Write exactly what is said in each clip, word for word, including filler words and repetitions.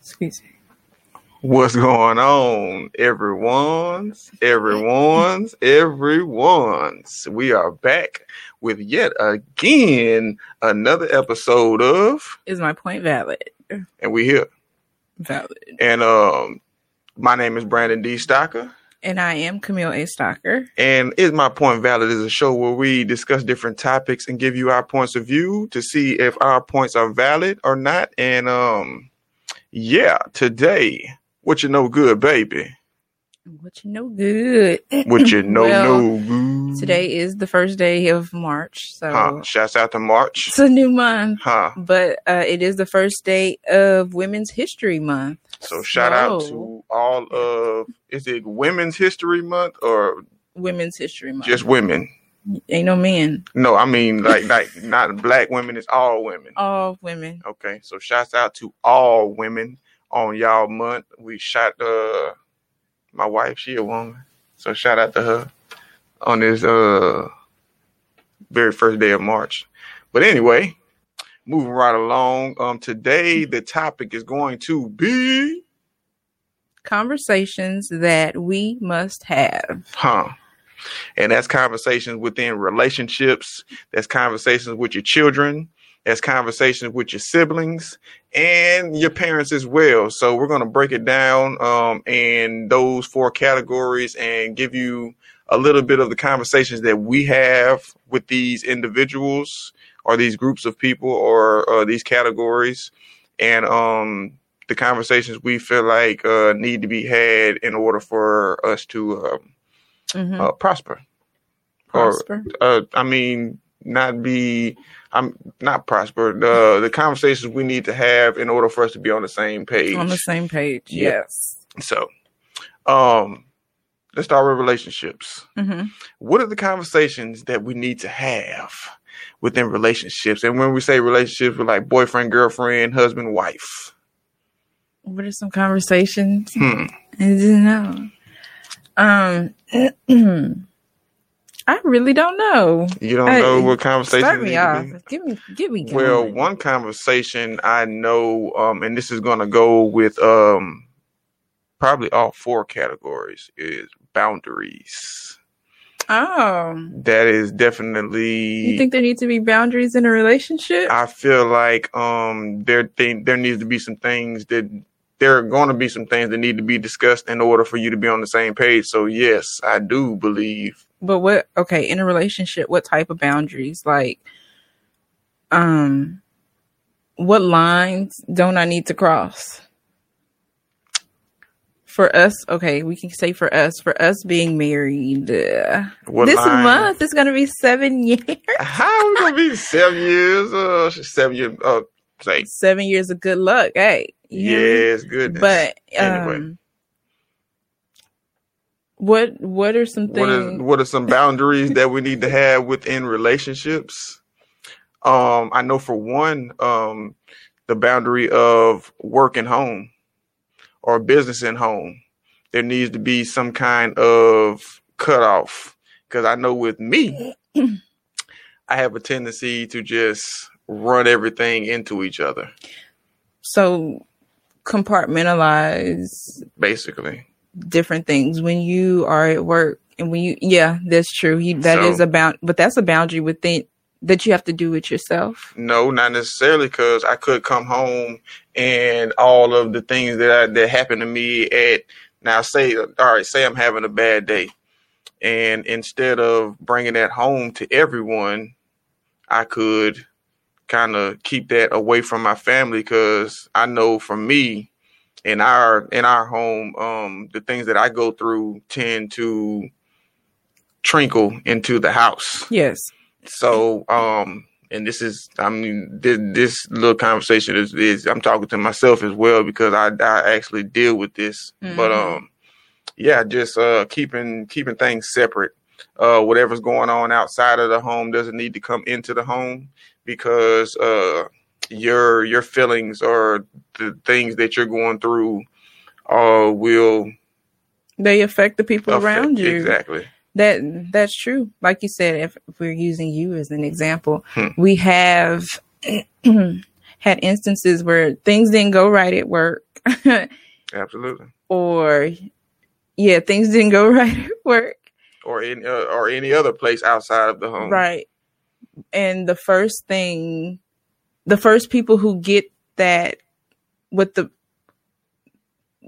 Excuse me. What's going on, everyone's, everyone's, everyone's? We are back with yet again another episode of Is My Point Valid? And we here. Valid. And um, my name is Brandon D. Stocker. And I am Camille A. Stocker. And Is My Point Valid is a show where we discuss different topics and give you our points of view to see if our points are valid or not. And um, yeah, today... What you know good, baby? What you know good? What you know well, no good? Today is the first day of March. So huh. Shouts out to March. It's a new month. Huh. But uh, it is the first day of Women's History Month. So shout so. out to all of, is it Women's History Month or? Women's History Month. Just women. Ain't no men. No, I mean like like not black women. It's all women. All women. Okay. So shouts out to all women. On y'all month, we shot uh my wife, she a woman. So shout out to her on this uh very first day of March. But anyway, moving right along. Um today the topic is going to be conversations that we must have. Huh. And that's conversations within relationships, that's conversations with your children. That's conversations with your siblings and your parents as well. So we're going to break it down um, in those four categories and give you a little bit of the conversations that we have with these individuals or these groups of people or uh, these categories and um, the conversations we feel like uh, need to be had in order for us to uh, mm-hmm. uh, prosper. Prosper. Or, uh, I mean, not be... I'm not prosper. The the conversations we need to have in order for us to be on the same page. On the same page, yes. Yeah. So, um, let's start with relationships. Mm-hmm. What are the conversations that we need to have within relationships? And when we say relationships, we're like boyfriend, girlfriend, husband, wife. What are some conversations? Hmm. I don't know. Um. I really don't know. You don't hey, know what conversation. Start me off. Give me, give me. Give well, me. One conversation I know, um, and this is going to go with um, probably all four categories is boundaries. Oh, that is definitely. You think there need to be boundaries in a relationship? I feel like um, there th- there needs to be some things that. There are going to be some things that need to be discussed in order for you to be on the same page. So, yes, I do believe. But what? OK, in a relationship, what type of boundaries? Like, um, what lines don't I need to cross? For us, OK, we can say for us, for us being married uh, this line? month, it's going to be seven years. How it's going to be seven years? Uh, seven years. Uh, say. Seven years of good luck. Hey. You yes, goodness. But um, anyway, what what are some things? What, is, what are some boundaries that we need to have within relationships? Um, I know for one, um, the boundary of work and home or business and home. There needs to be some kind of cutoff because I know with me, I have a tendency to just run everything into each other. So. Compartmentalize basically different things when you are at work and when you yeah that's true you, that so, is about but that's a boundary within that you have to do with yourself. No, not necessarily, because I could come home and all of the things that I, that happened to me at now say all right say I'm having a bad day, and instead of bringing that home to everyone, I could kind of keep that away from my family, because I know for me in our in our home, um, the things that I go through tend to trickle into the house. Yes. So, um, and this is, I mean, this, this little conversation is, is I'm talking to myself as well, because I, I actually deal with this. Mm-hmm. But um, yeah, just uh, keeping keeping things separate. Uh, whatever's going on outside of the home doesn't need to come into the home. Because uh, your your feelings or the things that you're going through uh, will they affect the people affect, around you? Exactly. That that's true. Like you said, if, if we're using you as an example, hmm. we have had instances where things didn't go right at work. Absolutely. Or, yeah, things didn't go right at work. Or in, uh, or any other place outside of the home. Right. And the first thing, the first people who get that with the,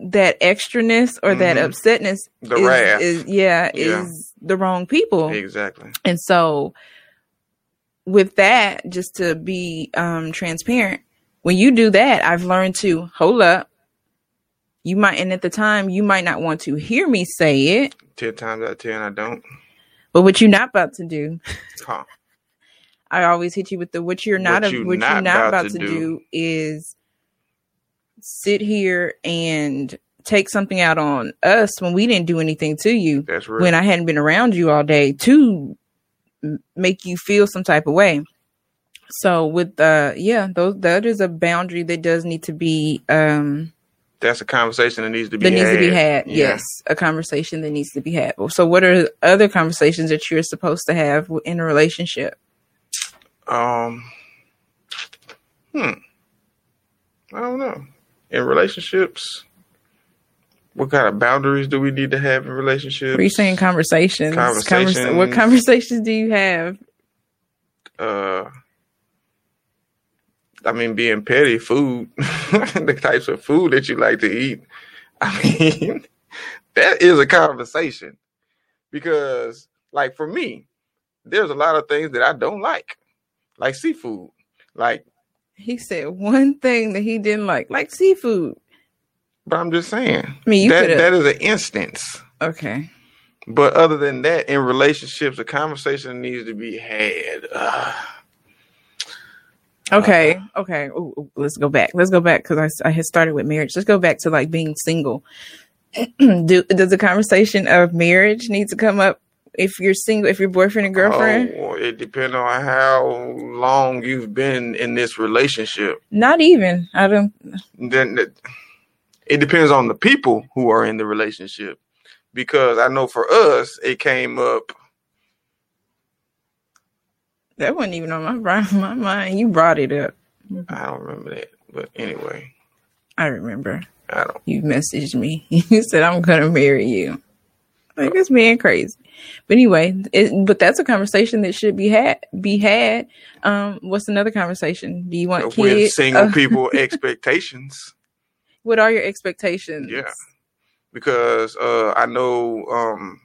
that extraness or mm-hmm. that upsetness the is, wrath. is yeah, yeah, is the wrong people. Exactly. And so with that, just to be um, transparent, when you do that, I've learned to hold up. You might, and at the time you might not want to hear me say it. Ten times out of ten, I don't. But what you're not about to do, huh. I always hit you with the what you're not what, you of, what not you're not about, about to, to do. do is sit here and take something out on us when we didn't do anything to you. That's real. When I hadn't been around you all day to make you feel some type of way. So with uh yeah, those that is a boundary that does need to be um that's a conversation that needs to be that had. needs to be had. Yeah. Yes, a conversation that needs to be had. So what are other conversations that you're supposed to have in a relationship? Um, hmm. I don't know. In relationships, what kind of boundaries do we need to have in relationships? Are you saying conversations? Conversations. Conversa- what conversations do you have? Uh, I mean, being petty, food, the types of food that you like to eat. I mean, that is a conversation because, like, for me, there's a lot of things that I don't like, like seafood. Like, he said one thing that he didn't like, like seafood. But I'm just saying, I mean, you that, that is an instance. Okay. But other than that, in relationships, a conversation needs to be had. Ugh. Okay. Uh, okay. Ooh, let's go back. Let's go back because I, I had started with marriage. Let's go back to like being single. Do, does the conversation of marriage need to come up if you're single, if your boyfriend and girlfriend? Oh, it depends on how long you've been in this relationship. Not even. I don't. Then it, it depends on the people who are in the relationship, because I know for us, it came up. That wasn't even on my my mind. You brought it up. I don't remember that, but anyway, I remember. I don't. You messaged me. You said I'm gonna marry you. Like, it's being crazy. But anyway, it, but that's a conversation that should be had. Be had. Um, what's another conversation? Do you want kids? With single uh, people expectations. What are your expectations? Yeah, because uh, I know um,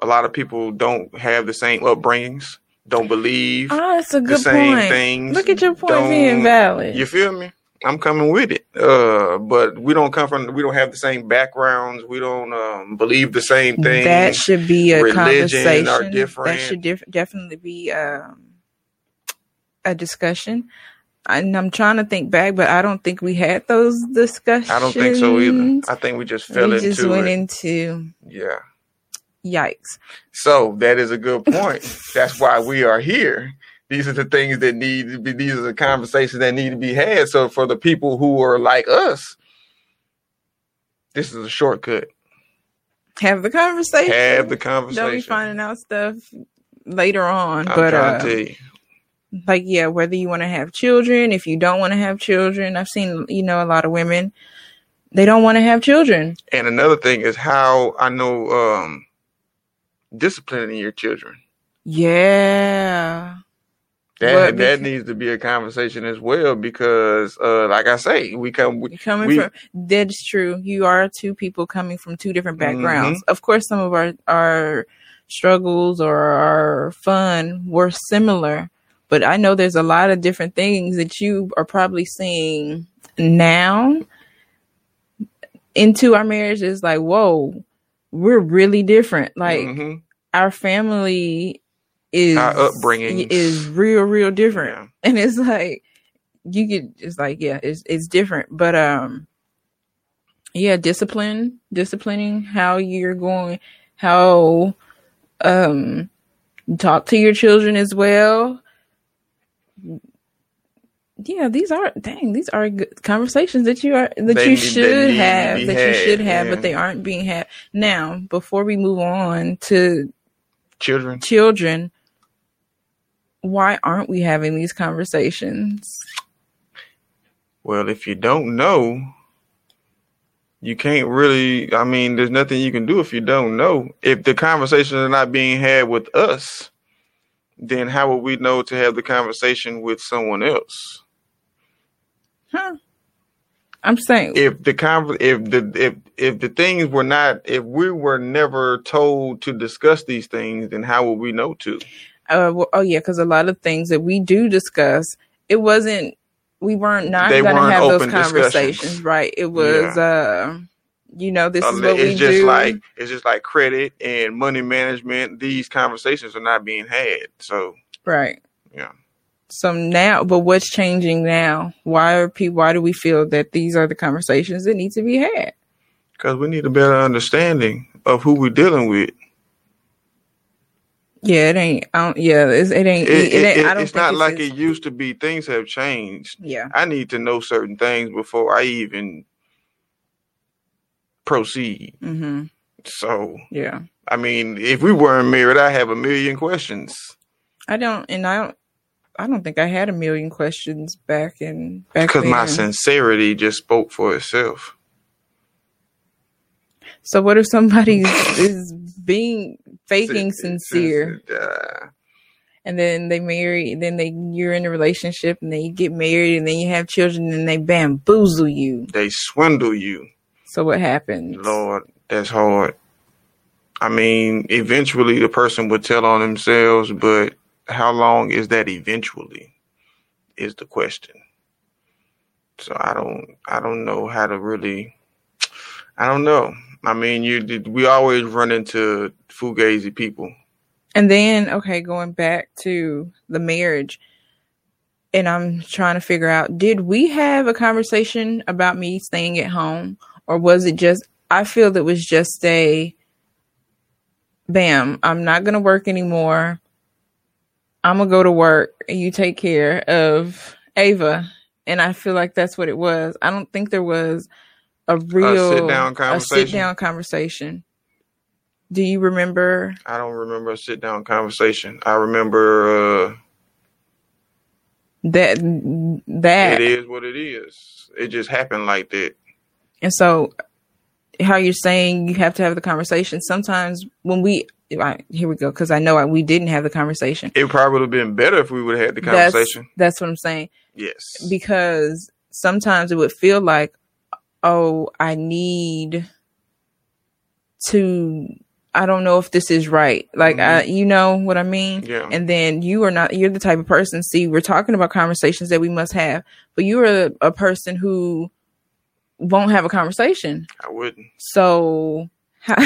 a lot of people don't have the same upbringings. Don't believe oh, that's a good the same point. things. Look at your point don't, being valid. You feel me? I'm coming with it. Uh, but we don't come from, we don't have the same backgrounds. We don't um, believe the same things. That should be a Religion conversation. Are different. That should def- definitely be um, a discussion. And I'm trying to think back, but I don't think we had those discussions. I don't think so either. I think we just fell we into it. We just went it. into. Yeah. Yikes. So that is a good point. That's why we are here. These are the things that need to be, these are the conversations that need to be had. So for the people who are like us, this is a shortcut. Have the conversation. Have the conversation. Don't be finding out stuff later on. I'm but, trying uh, to tell you. Like, yeah, whether you want to have children, if you don't want to have children. I've seen, you know, a lot of women, they don't want to have children. And another thing is how I know um, disciplining your children. Yeah. That well, that needs to be a conversation as well because, uh, like I say, we come. We, coming we, from that's true. You are two people coming from two different backgrounds. Mm-hmm. Of course, some of our our struggles or our fun were similar, but I know there's a lot of different things that you are probably seeing now into our marriage. It's like, whoa, we're really different. Like mm-hmm. our family. Is our upbringing is real, real different, yeah. And it's like you get. It's like yeah, it's it's different, but um, yeah, discipline, disciplining how you're going, how um, talk to your children as well. Yeah, these are dang, these are good conversations that you are that they, you should have, that had, you should have, yeah. But they aren't being had now. Before we move on to children, children. Why aren't we having these conversations? Well, if you don't know, you can't really, I mean, there's nothing you can do if you don't know. If the conversations are not being had with us, then how would we know to have the conversation with someone else? Huh? I'm saying if the con- if the if if the things were not, if we were never told to discuss these things, then how would we know to? Uh, well, oh yeah, because a lot of things that we do discuss, it wasn't we weren't not going to have those conversations, right? It was, yeah. uh, you know, this um, is what it's we just do. Like, it's just like credit and money management. These conversations are not being had, so right, yeah. So now, but what's changing now? Why are people, why do we feel that these are the conversations that need to be had? Because we need a better understanding of who we're dealing with. Yeah, it ain't. I don't, yeah, it's, it ain't. It, it, it, I don't it's think not it's, like it's, it used to be. Things have changed. Yeah, I need to know certain things before I even proceed. Mm-hmm. So yeah, I mean, if we weren't married, I have a million questions. I don't, and I don't. I don't think I had a million questions back in back because my sincerity just spoke for itself. So what if somebody is being faking sincere, uh, and then they marry, then they you're in a relationship, and then you get married, and then you have children, and they bamboozle you, they swindle you. So what happens? Lord, that's hard. I mean, eventually the person would tell on themselves, but how long is that eventually is the question. So I don't, I don't know how to really, I don't know. I mean, you, we always run into fugazi people. And then, okay, going back to the marriage, and I'm trying to figure out, did we have a conversation about me staying at home, or was it just, I feel it was just a, bam, I'm not going to work anymore. I'm going to go to work and you take care of Ava. And I feel like that's what it was. I don't think there was a real sit down conversation. A sit down conversation. Do you remember? I don't remember a sit down conversation. I remember uh, that that it is what it is. It just happened like that. And so how you're saying you have to have the conversation. Sometimes when we I, here we go, because I know I, we didn't have the conversation. It probably would have been better if we would have had the conversation. That's, that's what I'm saying. Yes. Because sometimes it would feel like, oh, I need to, I don't know if this is right. Like, mm-hmm. I, you know what I mean? Yeah. And then you are not, you're the type of person, see, we're talking about conversations that we must have, but you're a, a person who won't have a conversation. I wouldn't. So how,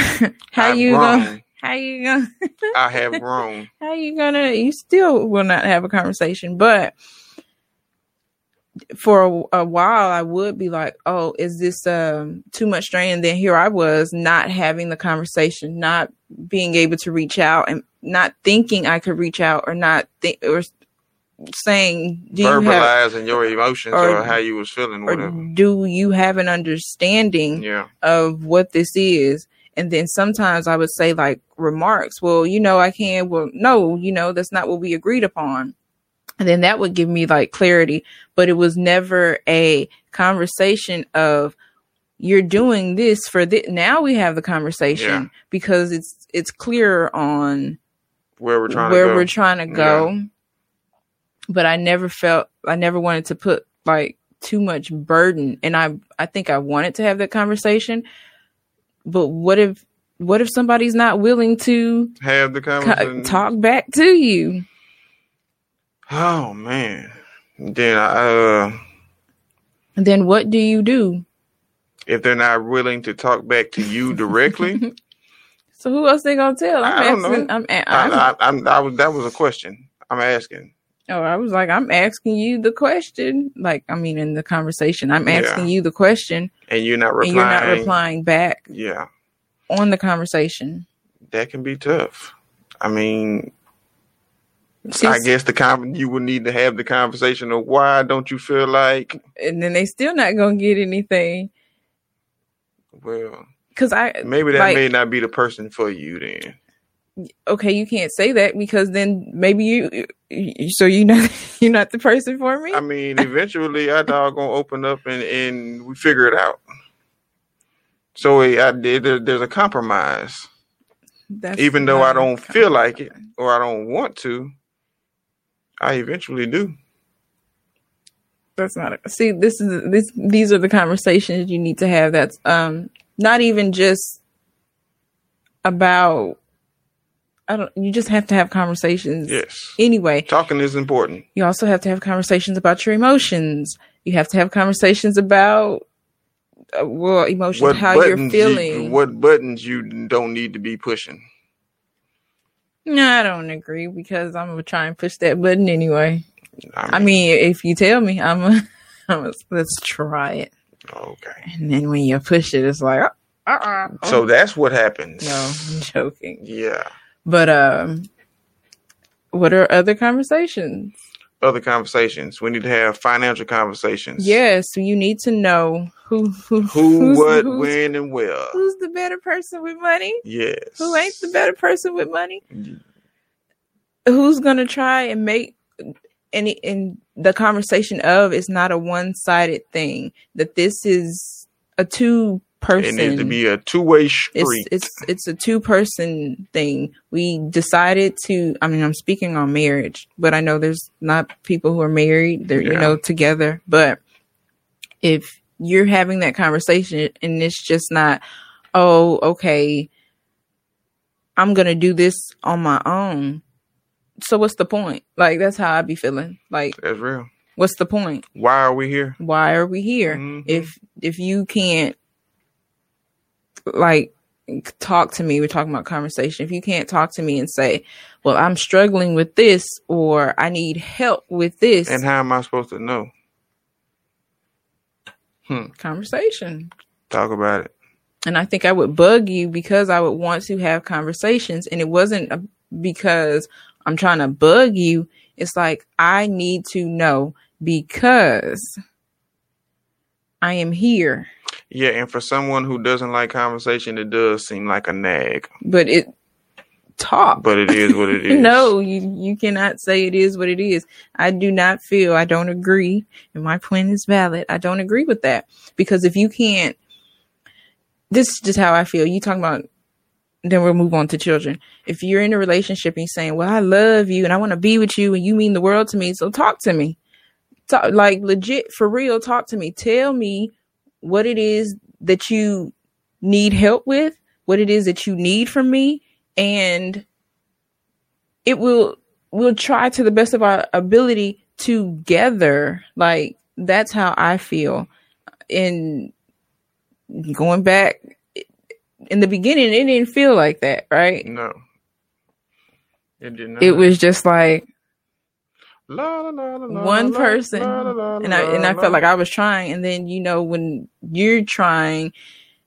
how you wrong. Gonna... How you gonna? I have grown. How you gonna? You still will not have a conversation. But for a, a while, I would be like, "Oh, is this um, too much strain?" And then here I was, not having the conversation, not being able to reach out, and not thinking I could reach out, or not think, or saying, do verbalizing you have, your emotions or, or how you was feeling, or whatever. Do you have an understanding yeah. of what this is? And then sometimes I would say like remarks, well, you know, I can, well, no, you know, that's not what we agreed upon. And then that would give me like clarity, but it was never a conversation of you're doing this for this. Now we have the conversation yeah. because it's, it's clearer on where we're trying where to go. We're trying to go. Yeah. But I never felt, I never wanted to put like too much burden. And I, I think I wanted to have that conversation. But what if what if somebody's not willing to have the conversation, co- talk back to you? Oh man! Then I. Uh, then what do you do? If they're not willing to talk back to you directly, so who else they gonna tell? I'm I don't asking, know. I'm, I'm, I, I, I'm, I was, that was a question I'm asking. Oh, I was like, I'm asking you the question. Like, I mean, in the conversation, I'm asking yeah. you the question. And you're not replying. And you're not replying back. Yeah. On the conversation. That can be tough. I mean, she's, I guess the con- you would need to have the conversation of why don't you feel like. And then they still not going to get anything. Well. Because I. Maybe that like, may not be the person for you then. Okay, you can't say that because then maybe you So you not you're not the person for me? I mean, eventually our dog gonna open up and, and we figure it out. So I, I, there, there's a compromise. That's even though I don't feel like it or I don't want to, I eventually do. That's not a, see, this is this these are the conversations you need to have. That's um not even just about I don't you just have to have conversations. Yes. Anyway. Talking is important. You also have to have conversations about your emotions. You have to have conversations about uh, well, emotions, what how you're feeling. You, what buttons you don't need to be pushing. No, I don't agree because I'm going to try and push that button anyway. I mean, I mean if you tell me, I'm a, I'm a, let's try it. Okay. And then when you push it, it's like, uh uh. So that's what happens. No, I'm joking. Yeah. But um, what are other conversations? Other conversations. We need to have financial conversations. Yes, yeah, so you need to know who, who, who who's, what, who's, when, and where. Who's the better person with money? Yes. Who ain't the better person with money? Mm-hmm. Who's gonna try and make any? And the conversation of it's not a one-sided thing. That this is a two. Person. It needs to be a two-way street. It's, it's it's a two-person thing. We decided to. I mean, I'm speaking on marriage, but I know there's not people who are married. They're yeah. you know together. But if you're having that conversation and it's just not, oh, okay, I'm gonna do this on my own. So what's the point? Like that's how I be feeling. Like that's real. What's the point? Why are we here? Why are we here? Mm-hmm. If if you can't. Like, talk to me. We're talking about conversation. If you can't talk to me and say, well, I'm struggling with this or I need help with this. And how am I supposed to know? Hmm. Conversation. Talk about it. And I think I would bug you because I would want to have conversations. And it wasn't because I'm trying to bug you. It's like, I need to know because I am here. Yeah, and for someone who doesn't like conversation, it does seem like a nag. But it talk. But it is what it is. No, you, you cannot say it is what it is. I do not feel, I don't agree, and my point is valid. I don't agree with that. Because if you can't, this is just how I feel. You talking about, then we'll move on to children. If you're in a relationship and you're saying, well, I love you and I want to be with you and you mean the world to me, so talk to me. Talk, like legit, for real, talk to me. Tell me what it is that you need help with, what it is that you need from me, and it will we'll try to the best of our ability together. Like that's how I feel. And going back in the beginning, it didn't feel like that, right? No, it did not. It was just like La, la, la, la, one person la, la, la, and I and I felt like I was trying, and then you know when you're trying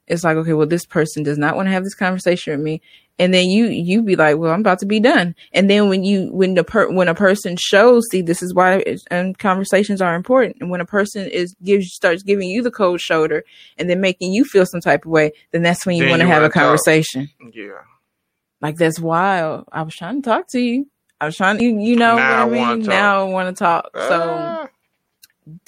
it's like, okay, well this person does not want to have this conversation with me, and then you you be like, well I'm about to be done, and then when you when the per, when a person shows, see this is why it, and conversations are important, and when a person is gives starts giving you the cold shoulder and then making you feel some type of way, then that's when you want to have a conversation. Talk. Yeah, like that's why I was trying to talk to you. I was trying to, you, you know now what I mean? I now I want to talk. So ah.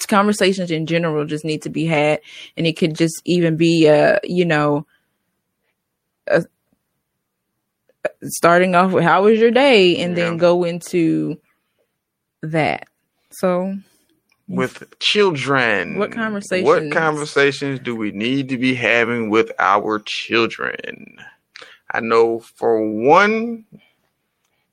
conversations in general just need to be had. And it could just even be, a, you know, a, starting off with how was your day and yeah. then go into that. So with children, what conversations? What conversations do we need to be having with our children? I know for one,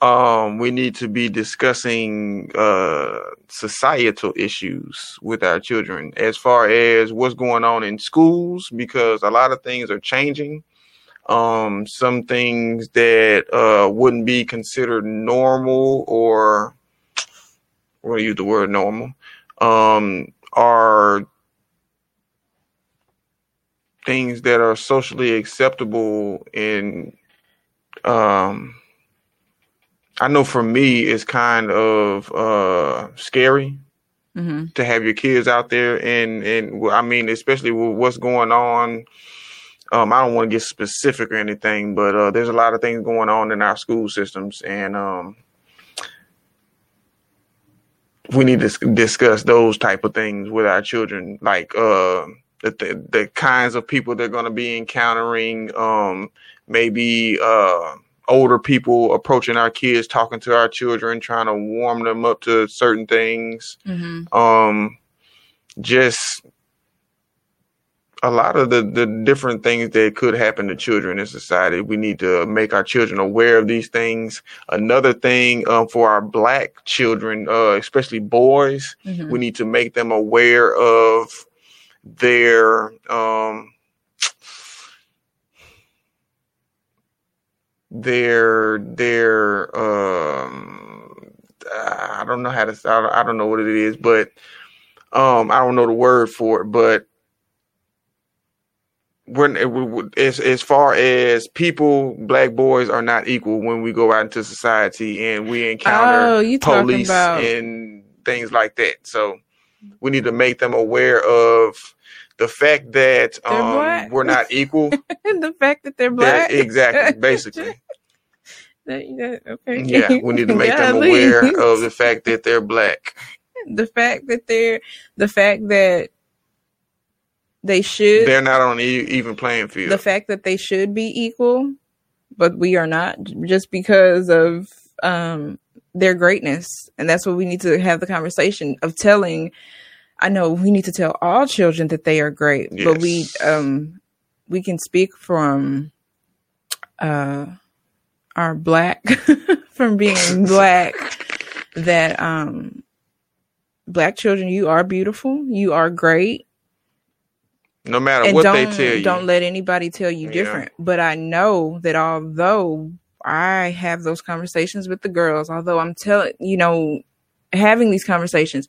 Um, we need to be discussing uh, societal issues with our children as far as what's going on in schools, because a lot of things are changing. Um, some things that uh, wouldn't be considered normal or we'll use the word normal um, are things that are socially acceptable in um I know for me, it's kind of uh, scary mm-hmm. to have your kids out there. And, and I mean, especially with what's going on. Um, I don't want to get specific or anything, but uh, there's a lot of things going on in our school systems. And um, we need to discuss those type of things with our children, like uh, the, the the kinds of people they're going to be encountering, um, maybe uh, older people approaching our kids, talking to our children, trying to warm them up to certain things. Mm-hmm. Um, just a lot of the, the different things that could happen to children in society. We need to make our children aware of these things. Another thing um, for our black children, uh, especially boys, mm-hmm. we need to make them aware of their um, their their. Um, I don't know how to. I don't know what it is, but um, I don't know the word for it, but. When as as far as people, black boys are not equal when we go out into society and we encounter oh, police about... and things like that. So we need to make them aware of the fact that um, we're not equal. The fact that they're black. That, exactly. Basically. that, that, okay. Yeah, we need to make them aware of the fact that they're black. The fact that they're the fact that. They should. They're not on an even playing field. The fact that they should be equal, but we are not, just because of um, their greatness. And that's what we need to have the conversation of telling. I know we need to tell all children that they are great, yes. but we um, we can speak from uh, our black, from being black, that um, black children, you are beautiful. You are great. No matter and what they tell you. Don't let anybody tell you different. Yeah. But I know that although I have those conversations with the girls, although I'm telling, you know, having these conversations,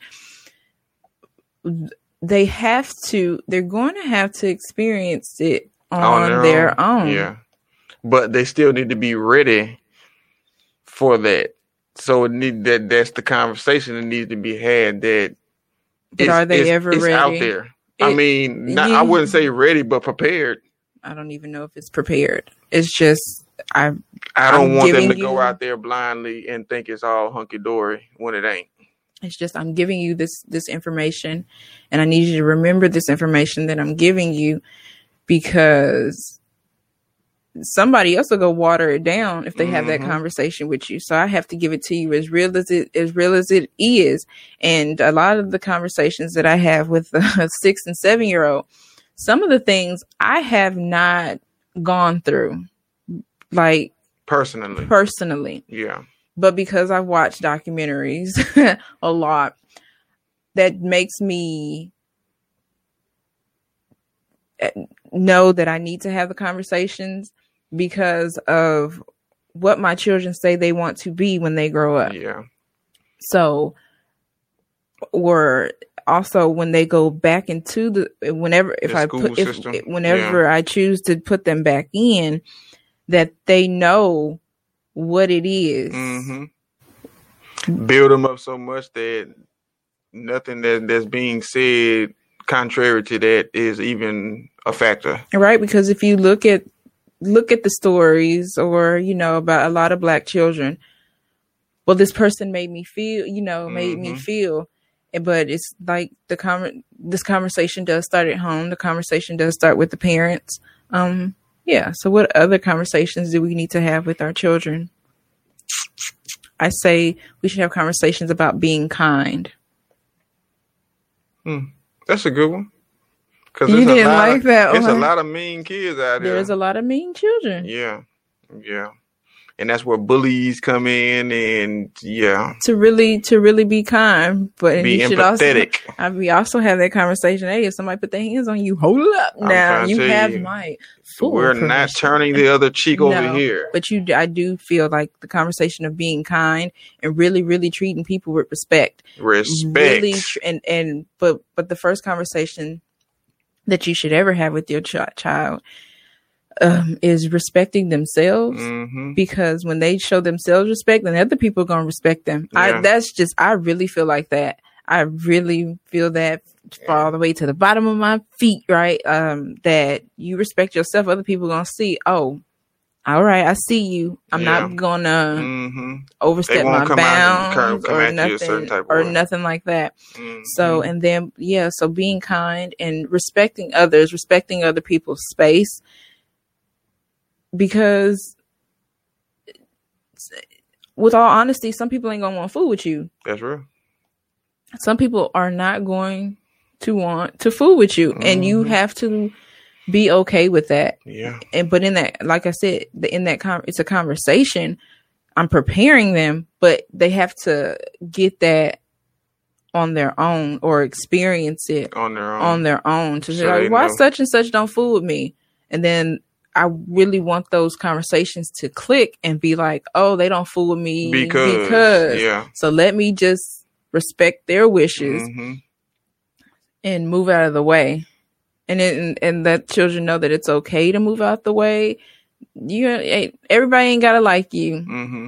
they have to, they're going to have to experience it on, on their, their own. own. Yeah. But they still need to be ready for that. So it need, that that's the conversation that needs to be had, that it's, are they it's, ever it's ready? Out there. It, I mean, not, yeah. I wouldn't say ready, but prepared. I don't even know if it's prepared. It's just I. I don't I'm want them to you, go out there blindly and think it's all hunky dory when it ain't. It's just I'm giving you this this information, and I need you to remember this information that I'm giving you, because somebody else will go water it down if they mm-hmm. have that conversation with you. So I have to give it to you as real as it as real as it is. And a lot of the conversations that I have with a six and seven year old, some of the things I have not gone through, like personally, personally, yeah. But because I've watched documentaries a lot, that makes me know that I need to have the conversations, because of what my children say they want to be when they grow up. Yeah. So, or also when they go back into the, whenever, if the I put, if, if, whenever yeah. I choose to put them back in, that they know what it is. Mm-hmm. Build them up so much that nothing that, that's being said contrary to that is even a factor. Right. Because if you look at, look at the stories, or, you know, about a lot of black children, well, this person made me feel, you know, made mm-hmm. me feel, but it's like the com- this conversation does start at home. The conversation does start with the parents. Um, yeah. So what other conversations do we need to have with our children? I say we should have conversations about being kind. Hmm. That's a good one. Cause you didn't like of, that one. There's a lot of mean kids out there. There's a lot of mean children. Yeah. Yeah. And that's where bullies come in, and yeah. To really to really be kind. But be you empathetic. Should also, I, we also have that conversation. Hey, if somebody put their hands on you, hold up now. You have you, my full We're permission. Not turning the other cheek no, over here. But you, I do feel like the conversation of being kind and really, really treating people with respect. Respect. Really, and, and but but the first conversation that you should ever have with your ch- child um, is respecting themselves, mm-hmm. because when they show themselves respect, then other people are going to respect them. Yeah. I, that's just, I really feel like that. I really feel that all the way to the bottom of my feet, right? Um, that you respect yourself, other people are going to see, oh, all right, I see you. I'm yeah. not gonna mm-hmm. overstep my bounds or nothing, or nothing like that. Mm-hmm. So, and then, yeah, so being kind and respecting others, respecting other people's space, because with all honesty, some people ain't gonna want to fool with you. That's real. Some people are not going to want to fool with you, mm-hmm. and you have to be okay with that. Yeah. And but in that, like I said, the, in that com- it's a conversation. I'm preparing them, but they have to get that on their own or experience it on their own. On their own to so be like, why know. Such and such don't fool with me, and then. I really want those conversations to click and be like, oh, they don't fool with me because, because. Yeah. So let me just respect their wishes mm-hmm. and move out of the way. And it, and, and let children know that it's okay to move out the way. You, everybody ain't got to like you. Mm-hmm.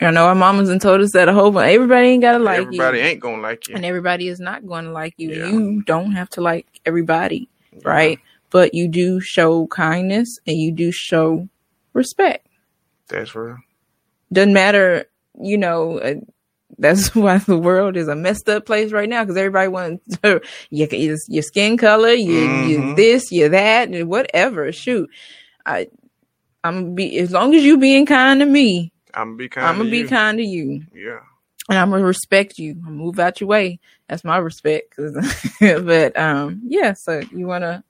I know our mamas and told us that a whole bunch. Everybody ain't got to like everybody you. Everybody ain't going to like you. And everybody is not going to like you. Yeah. You don't have to like everybody, yeah. right? But you do show kindness and you do show respect. That's real. Doesn't matter, you know, uh, that's why the world is a messed up place right now. Because everybody wants to, your, your skin color, you, mm-hmm. you this, you that, whatever. Shoot. I, I'm be as long as you being kind to me, I'm going to be kind I'm to be you. kind to you. Yeah. And I'm going to respect you. I'll move out your way. That's my respect. But, um, yeah, so you want to.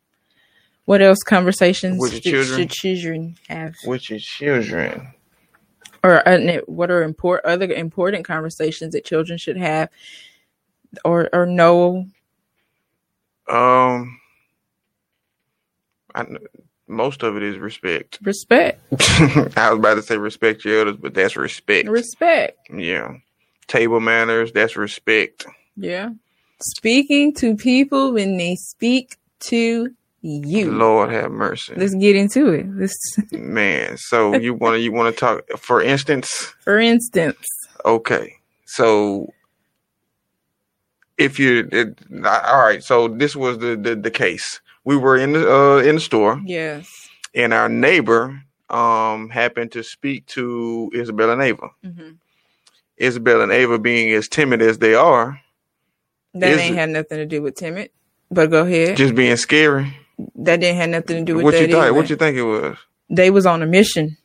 What else conversations should children? children have? With your children. Or uh, what are import, other important conversations that children should have or, or know? Um, I, most of it is respect. Respect. I was about to say respect your elders, but that's respect. Respect. Yeah. Table manners, that's respect. Yeah. Speaking to people when they speak to you. Lord have mercy. Let's get into it. Let's man. So you want to you want to talk for instance? For instance. Okay. So if you it, all right, so this was the, the the case. We were in the uh in the store. Yes. And our neighbor um happened to speak to Isabel and Ava. Mm-hmm. Isabel and Ava being as timid as they are. That is, ain't had nothing to do with timid. But go ahead. Just being scary. That didn't have nothing to do with what that you thought. Either. What you think it was? They was on a mission.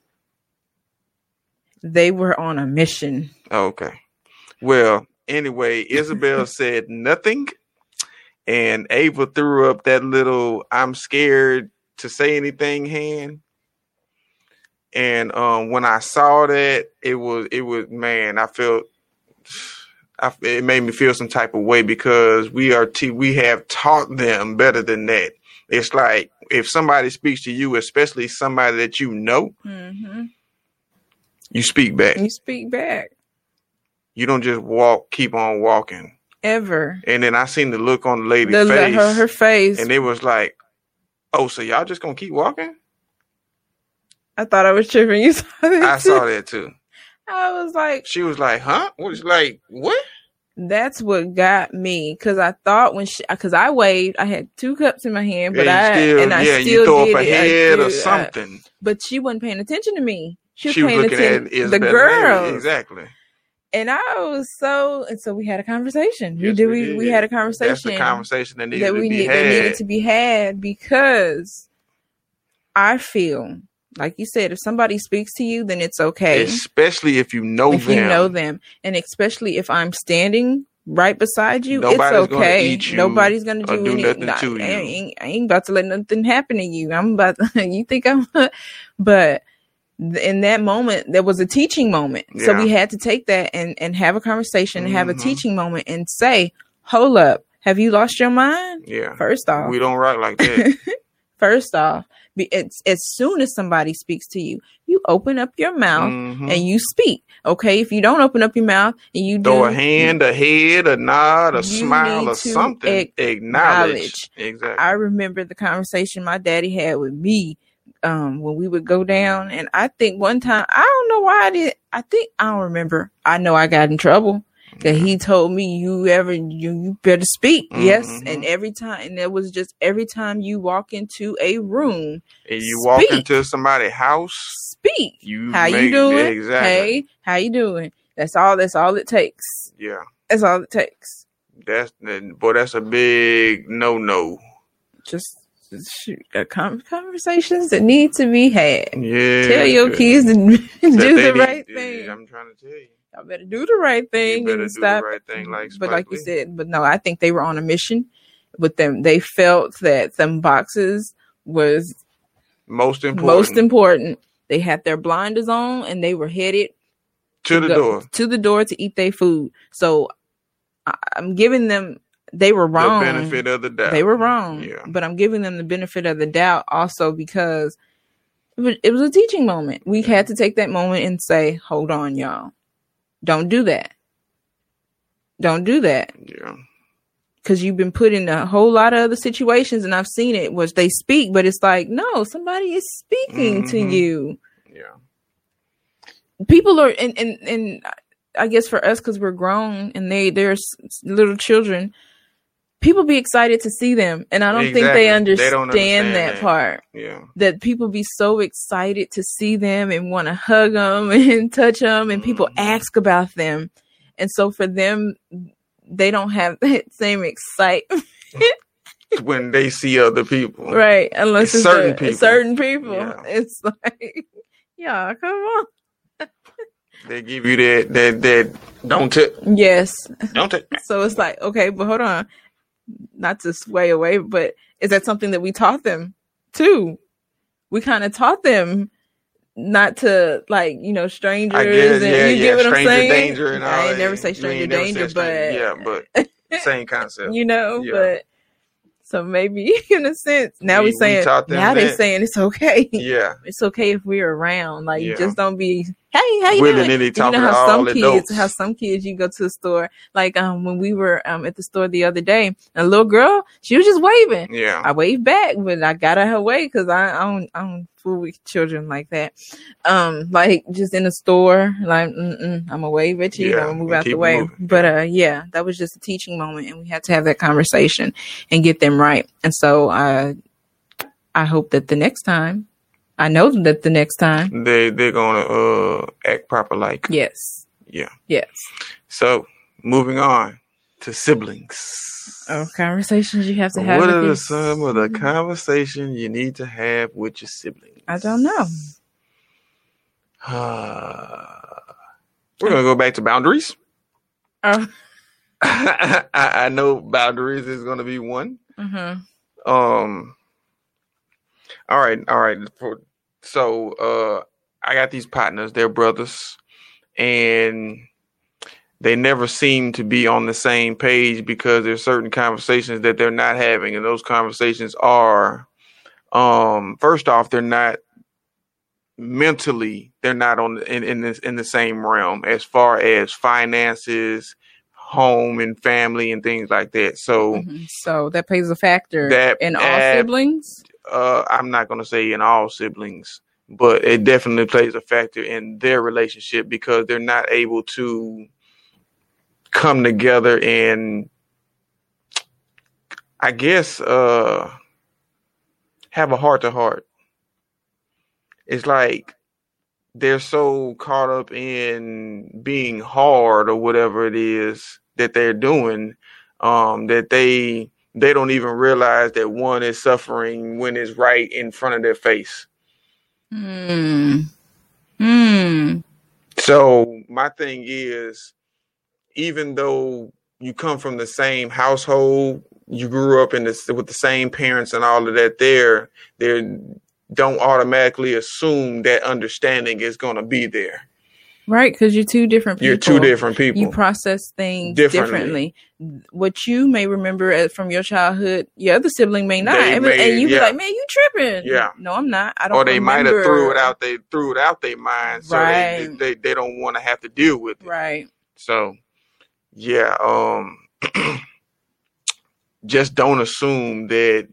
They were on a mission. Okay. Well, anyway, Isabel said nothing, and Ava threw up that little "I'm scared to say anything" hand. And um, when I saw that, it was it was man, I felt. I, it made me feel some type of way because we are t- we have taught them better than that. It's like if somebody speaks to you, especially somebody that you know, mm-hmm. you speak back. You speak back. You don't just walk, keep on walking. Ever. And then I seen the look on the lady's the, face. Her, her face. And it was like, oh, so y'all just going to keep walking? I thought I was tripping. You saw that I too. saw that too. I was like, she was like, huh? Was like, what? That's what got me, because I thought when she, because I waved, I had two cups in my hand, but yeah, I still, and I yeah, still you throw did up a it. Head I, or something. I, but she wasn't paying attention to me. She was, she was paying attention to the girl, exactly. And I was so, and so we had a conversation. Yes, we did. We, did. we had a conversation. That's the conversation that needed that we to be need, had. Needed to be had because I feel. Like you said, if somebody speaks to you, then it's okay. Especially if you know if them. If you know them. And especially if I'm standing right beside you, Nobody's it's okay. Gonna eat you Nobody's going to do, do anything. Nothing to I, you. I, ain't, I ain't about to let nothing happen to you. I'm about to, you think I'm, but in that moment, there was a teaching moment. Yeah. So we had to take that and, and have a conversation, mm-hmm. have a teaching moment and say, hold up, have you lost your mind? Yeah. First off. We don't write like that. First off. It's, as soon as somebody speaks to you, you open up your mouth mm-hmm. and you speak. Okay, if you don't open up your mouth and you throw do, a hand, a head, a nod, a smile, or something, ac- acknowledge. Exactly. I remember the conversation my daddy had with me um, when we would go down, and I think one time I don't know why I did. I think I don't remember. I know I got in trouble, that he told me, you ever, you, you better speak. Mm-hmm. Yes. And every time, and it was just every time you walk into a room, and you speak. Walk into somebody's house, speak. You how make, you doing? Exactly. Hey, how you doing? That's all. That's all it takes. Yeah. That's all it takes. That's boy. That's a big no no. Just shoot, uh, conversations that need to be had. Yeah. Tell your good. kids to do the right need, thing. I'm trying to tell you. Y'all better do the right thing and do stop. The right thing, like but like Lee. you said, but no, I think they were on a mission with them. They felt that some boxes was most important. Most important. They had their blinders on and they were headed to, to the go, door to the door to eat their food. So I, I'm giving them. They were wrong. The benefit of the doubt. They were wrong. Yeah. But I'm giving them the benefit of the doubt also because it was a teaching moment. We had to take that moment and say, "Hold on, y'all." Don't do that. Don't do that. Yeah. Because you've been put in a whole lot of other situations, and I've seen it, which they speak, but it's like, no, somebody is speaking mm-hmm. to you. Yeah. People are, and, and, and I guess for us, because we're grown, and they, they're little children, people be excited to see them, and I don't exactly. think they understand, they don't understand that, that part. Yeah. That people be so excited to see them and want to hug them and touch them, and mm-hmm. people ask about them. And so for them, they don't have that same excitement when they see other people. Right, unless it's certain a, people. Certain people. Yeah. It's like, yeah, come on. They give you that that that don't t- Yes. Don't t- So it's like, okay, but hold on. Not to sway away, but is that something that we taught them too? We kind of taught them not to, like, you know, strangers. I guess, and yeah, you yeah. get what stranger I'm saying? Danger and all I ain't never say stranger danger, stranger, but yeah, but same concept. You know, yeah. but so maybe in a sense now we, we saying we now they're saying it's okay. Yeah, it's okay if we're around. Like yeah. just don't be. Hey, how you Willing doing? You know how some kids, adults. how some kids, you go to the store. Like um, when we were um at the store the other day, a little girl, she was just waving. Yeah, I waved back, but I got out her way because I, I don't, I don't fool with children like that. Um, like just in the store, like mm-mm, I'm gonna wave at you, yeah, I'm gonna move out the way. Moving. But uh, yeah, that was just a teaching moment, and we had to have that conversation and get them right. And so I, uh, I hope that the next time. I know that the next time they they're gonna uh, act proper like yes yeah yes. So moving on to siblings. Oh, conversations you have to have. What with are your... some of the conversations you need to have with your siblings? I don't know. Uh, we're gonna go back to boundaries. Oh, I, I know boundaries is gonna be one. Mm-hmm. Um. All right, all right. So uh, I got these partners, they're brothers, and they never seem to be on the same page because there's certain conversations that they're not having. And those conversations are, um, first off, they're not mentally, they're not on in, in, this, in the same realm as far as finances, home and family and things like that. So, mm-hmm. so that plays a factor that, in all uh, siblings? Uh, I'm not going to say in all siblings, but it definitely plays a factor in their relationship because they're not able to come together and, I guess, uh, have a heart to heart. It's like they're so caught up in being hard or whatever it is that they're doing, um, that they... they don't even realize that one is suffering when it's right in front of their face. Mm. Mm. So my thing is, even though you come from the same household, you grew up in this with the same parents and all of that, there, they don't automatically assume that understanding is going to be there. Right, because you're two different people. You're two different people. You process things differently. differently. What you may remember from your childhood, your other sibling may not. They and may, you yeah. be like, man, you tripping. Yeah. No, I'm not. I don't Or they remember. might have threw it out they threw it out their mind, so right. they, they, they don't want to have to deal with it. Right. So, yeah. Um, just don't assume that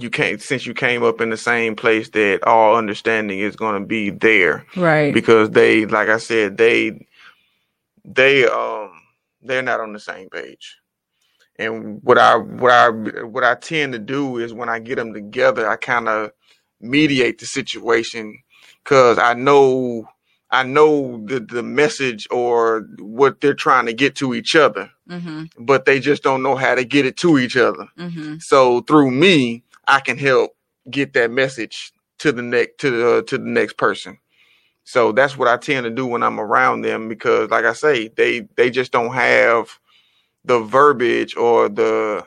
you can't, since you came up in the same place, that all understanding is going to be there. Right. Because they, like I said, they, they um they're not on the same page. And what I what I what I tend to do is when I get them together, I kind of mediate the situation, because I know I know the, the message or what they're trying to get to each other, mm-hmm. but they just don't know how to get it to each other. Mm-hmm. So through me, I can help get that message to the next to the to the next person. So that's what I tend to do when I'm around them, because, like I say, they they just don't have the verbiage or the,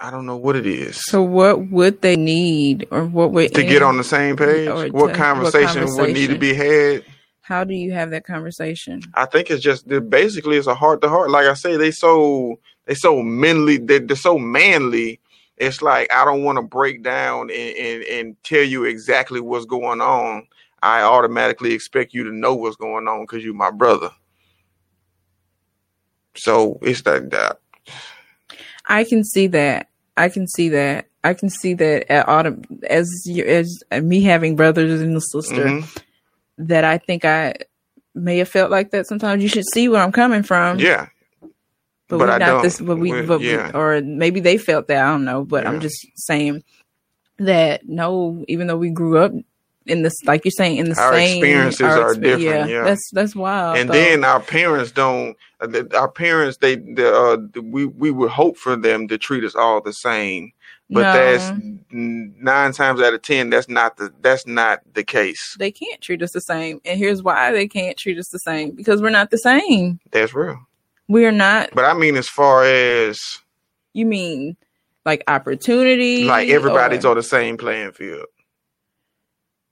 I don't know what it is. So what would they need, or what would to get on the same page? What to, conversation, what conversation would need to be had? How do you have that conversation? I think it's just basically it's a heart to heart. Like I say, they so they so manly. They, they're so manly. It's like, I don't want to break down and, and and tell you exactly what's going on. I automatically expect you to know what's going on because you're my brother. So it's like that. I can see that. I can see that. I can see that at autumn, as you, as me having brothers and a sister, mm-hmm. that I think I may have felt like that sometimes. You should see where I'm coming from. Yeah. But, but we're I not don't. This, but we, but yeah. we, or maybe they felt that. I don't know. But yeah. I'm just saying that, no, even though we grew up in this, like you're saying, in the our same experiences our are exp- different. Yeah, yeah, that's that's wild. And so. Then our parents don't. Our parents, they, they uh, we we would hope for them to treat us all the same, but no. that's nine times out of ten, that's not the that's not the case. They can't treat us the same, and here's why they can't treat us the same: because we're not the same. That's real. We're not. But I mean, as far as you mean, like opportunity, like everybody's or, on the same playing field.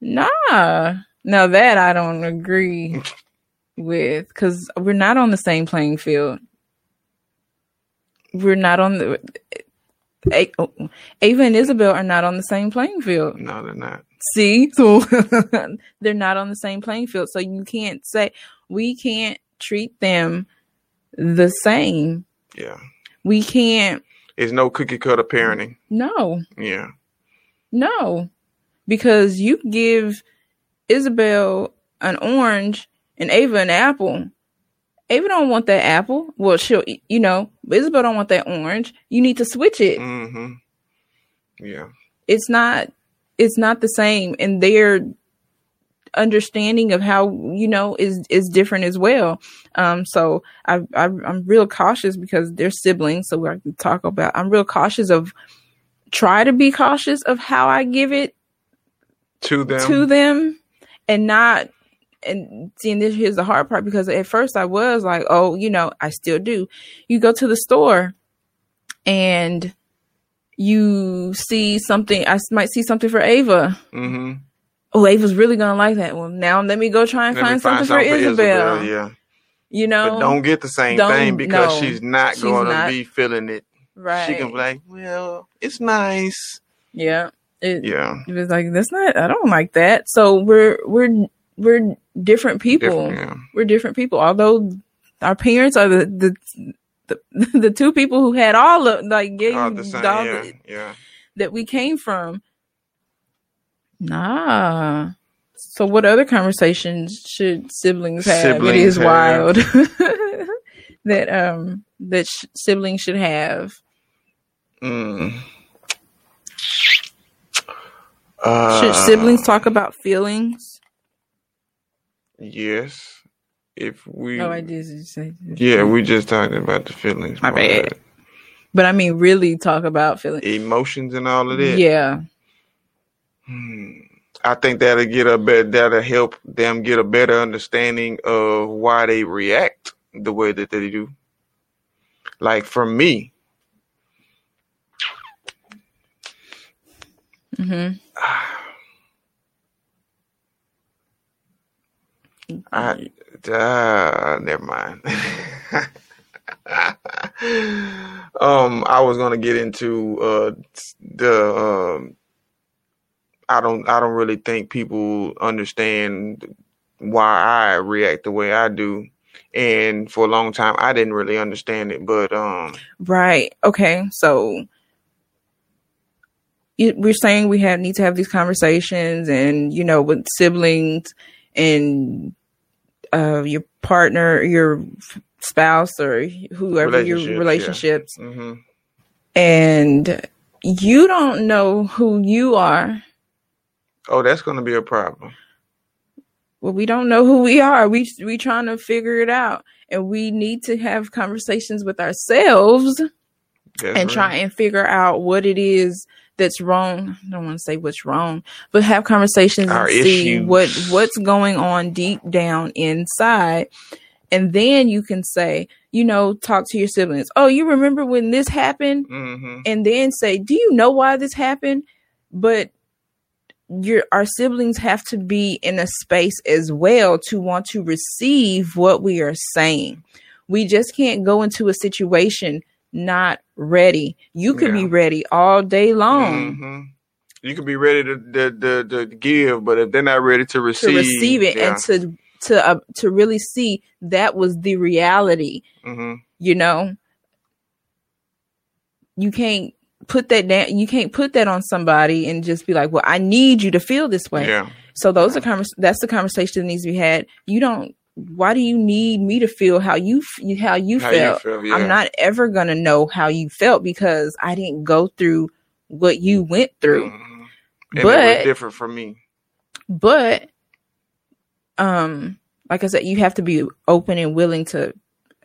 Nah, now that I don't agree with, because we're not on the same playing field. We're not on the, A, oh, Ava and Isabel are not on the same playing field. No, they're not. See, so they're not on the same playing field. So you can't say, we can't treat them the same. Yeah. We can't. There's no cookie cutter parenting. No. Yeah. No. Because you give Isabel an orange and Ava an apple. Ava don't want that apple. Well, she'll, you know, Isabel don't want that orange. You need to switch it. Mm-hmm. Yeah. It's not, it's not the same. And their understanding of how, you know, is, is different as well. Um, so I, I, I'm real cautious because they're siblings. So we can talk about, I'm real cautious of, try to be cautious of how I give it. To them, to them, and not, and seeing this, here's the hard part, because at first I was like, oh, you know, I still do. You go to the store and you see something. I might see something for Ava. Mm-hmm. Oh, Ava's really gonna like that one. Now let me go try and find, find something, something for Isabel. Isabel. Yeah, you know, but don't get the same thing because no, she's not she's gonna not, be feeling it. Right? She can be like, well, it's nice. Yeah. It, yeah, it was like, that's not, I don't like that. So we're we're we're different people. Different, yeah. We're different people. Although our parents are the the the, the two people who had all of like getting all the same, all yeah, the, yeah. that we came from. Nah. So what other conversations should siblings have? Siblings it is have. Wild that um that sh- siblings should have. Mm. Uh, Should siblings talk about feelings? Yes. If we Oh, I did say that. Yeah, we just talking about the feelings. My bad. But I mean really talk about feelings. Emotions and all of that. Yeah. Hmm. I think that'll get a better that'll help them get a better understanding of why they react the way that they do. Like for me. Mm-hmm. I, uh, never mind. um, I was gonna get into uh, the. Um, I don't. I don't really think people understand why I react the way I do, and for a long time I didn't really understand it. But um, right. Okay. So. We're saying we have need to have these conversations and, you know, with siblings and uh, your partner, your spouse, or whoever relationships, your relationships, yeah. mm-hmm. and you don't know who you are. Oh, that's going to be a problem. Well, we don't know who we are. We we trying to figure it out, and we need to have conversations with ourselves that's and right. try and figure out what it is that's wrong. I don't want to say what's wrong, but have conversations Our and see issues. what what's going on deep down inside. And then you can say, you know, talk to your siblings. Oh, you remember when this happened? Mm-hmm. And then say, do you know why this happened? But your our siblings have to be in a space as well to want to receive what we are saying. We just can't go into a situation not ready. You could yeah. be ready all day long. Mm-hmm. You could be ready to, to, to, to give, but if they're not ready to receive, to receive it yeah. and to to uh, to really see that was the reality, mm-hmm. you know, you can't put that down. You can't put that on somebody and just be like, well, I need you to feel this way. Yeah. So those are convers- that's the conversation that needs to be had. You don't. Why do you need me to feel how you how you how felt? You feel, yeah. I'm not ever going to know how you felt because I didn't go through what you went through. Mm-hmm. And but it was different from me. But um like I said, you have to be open and willing to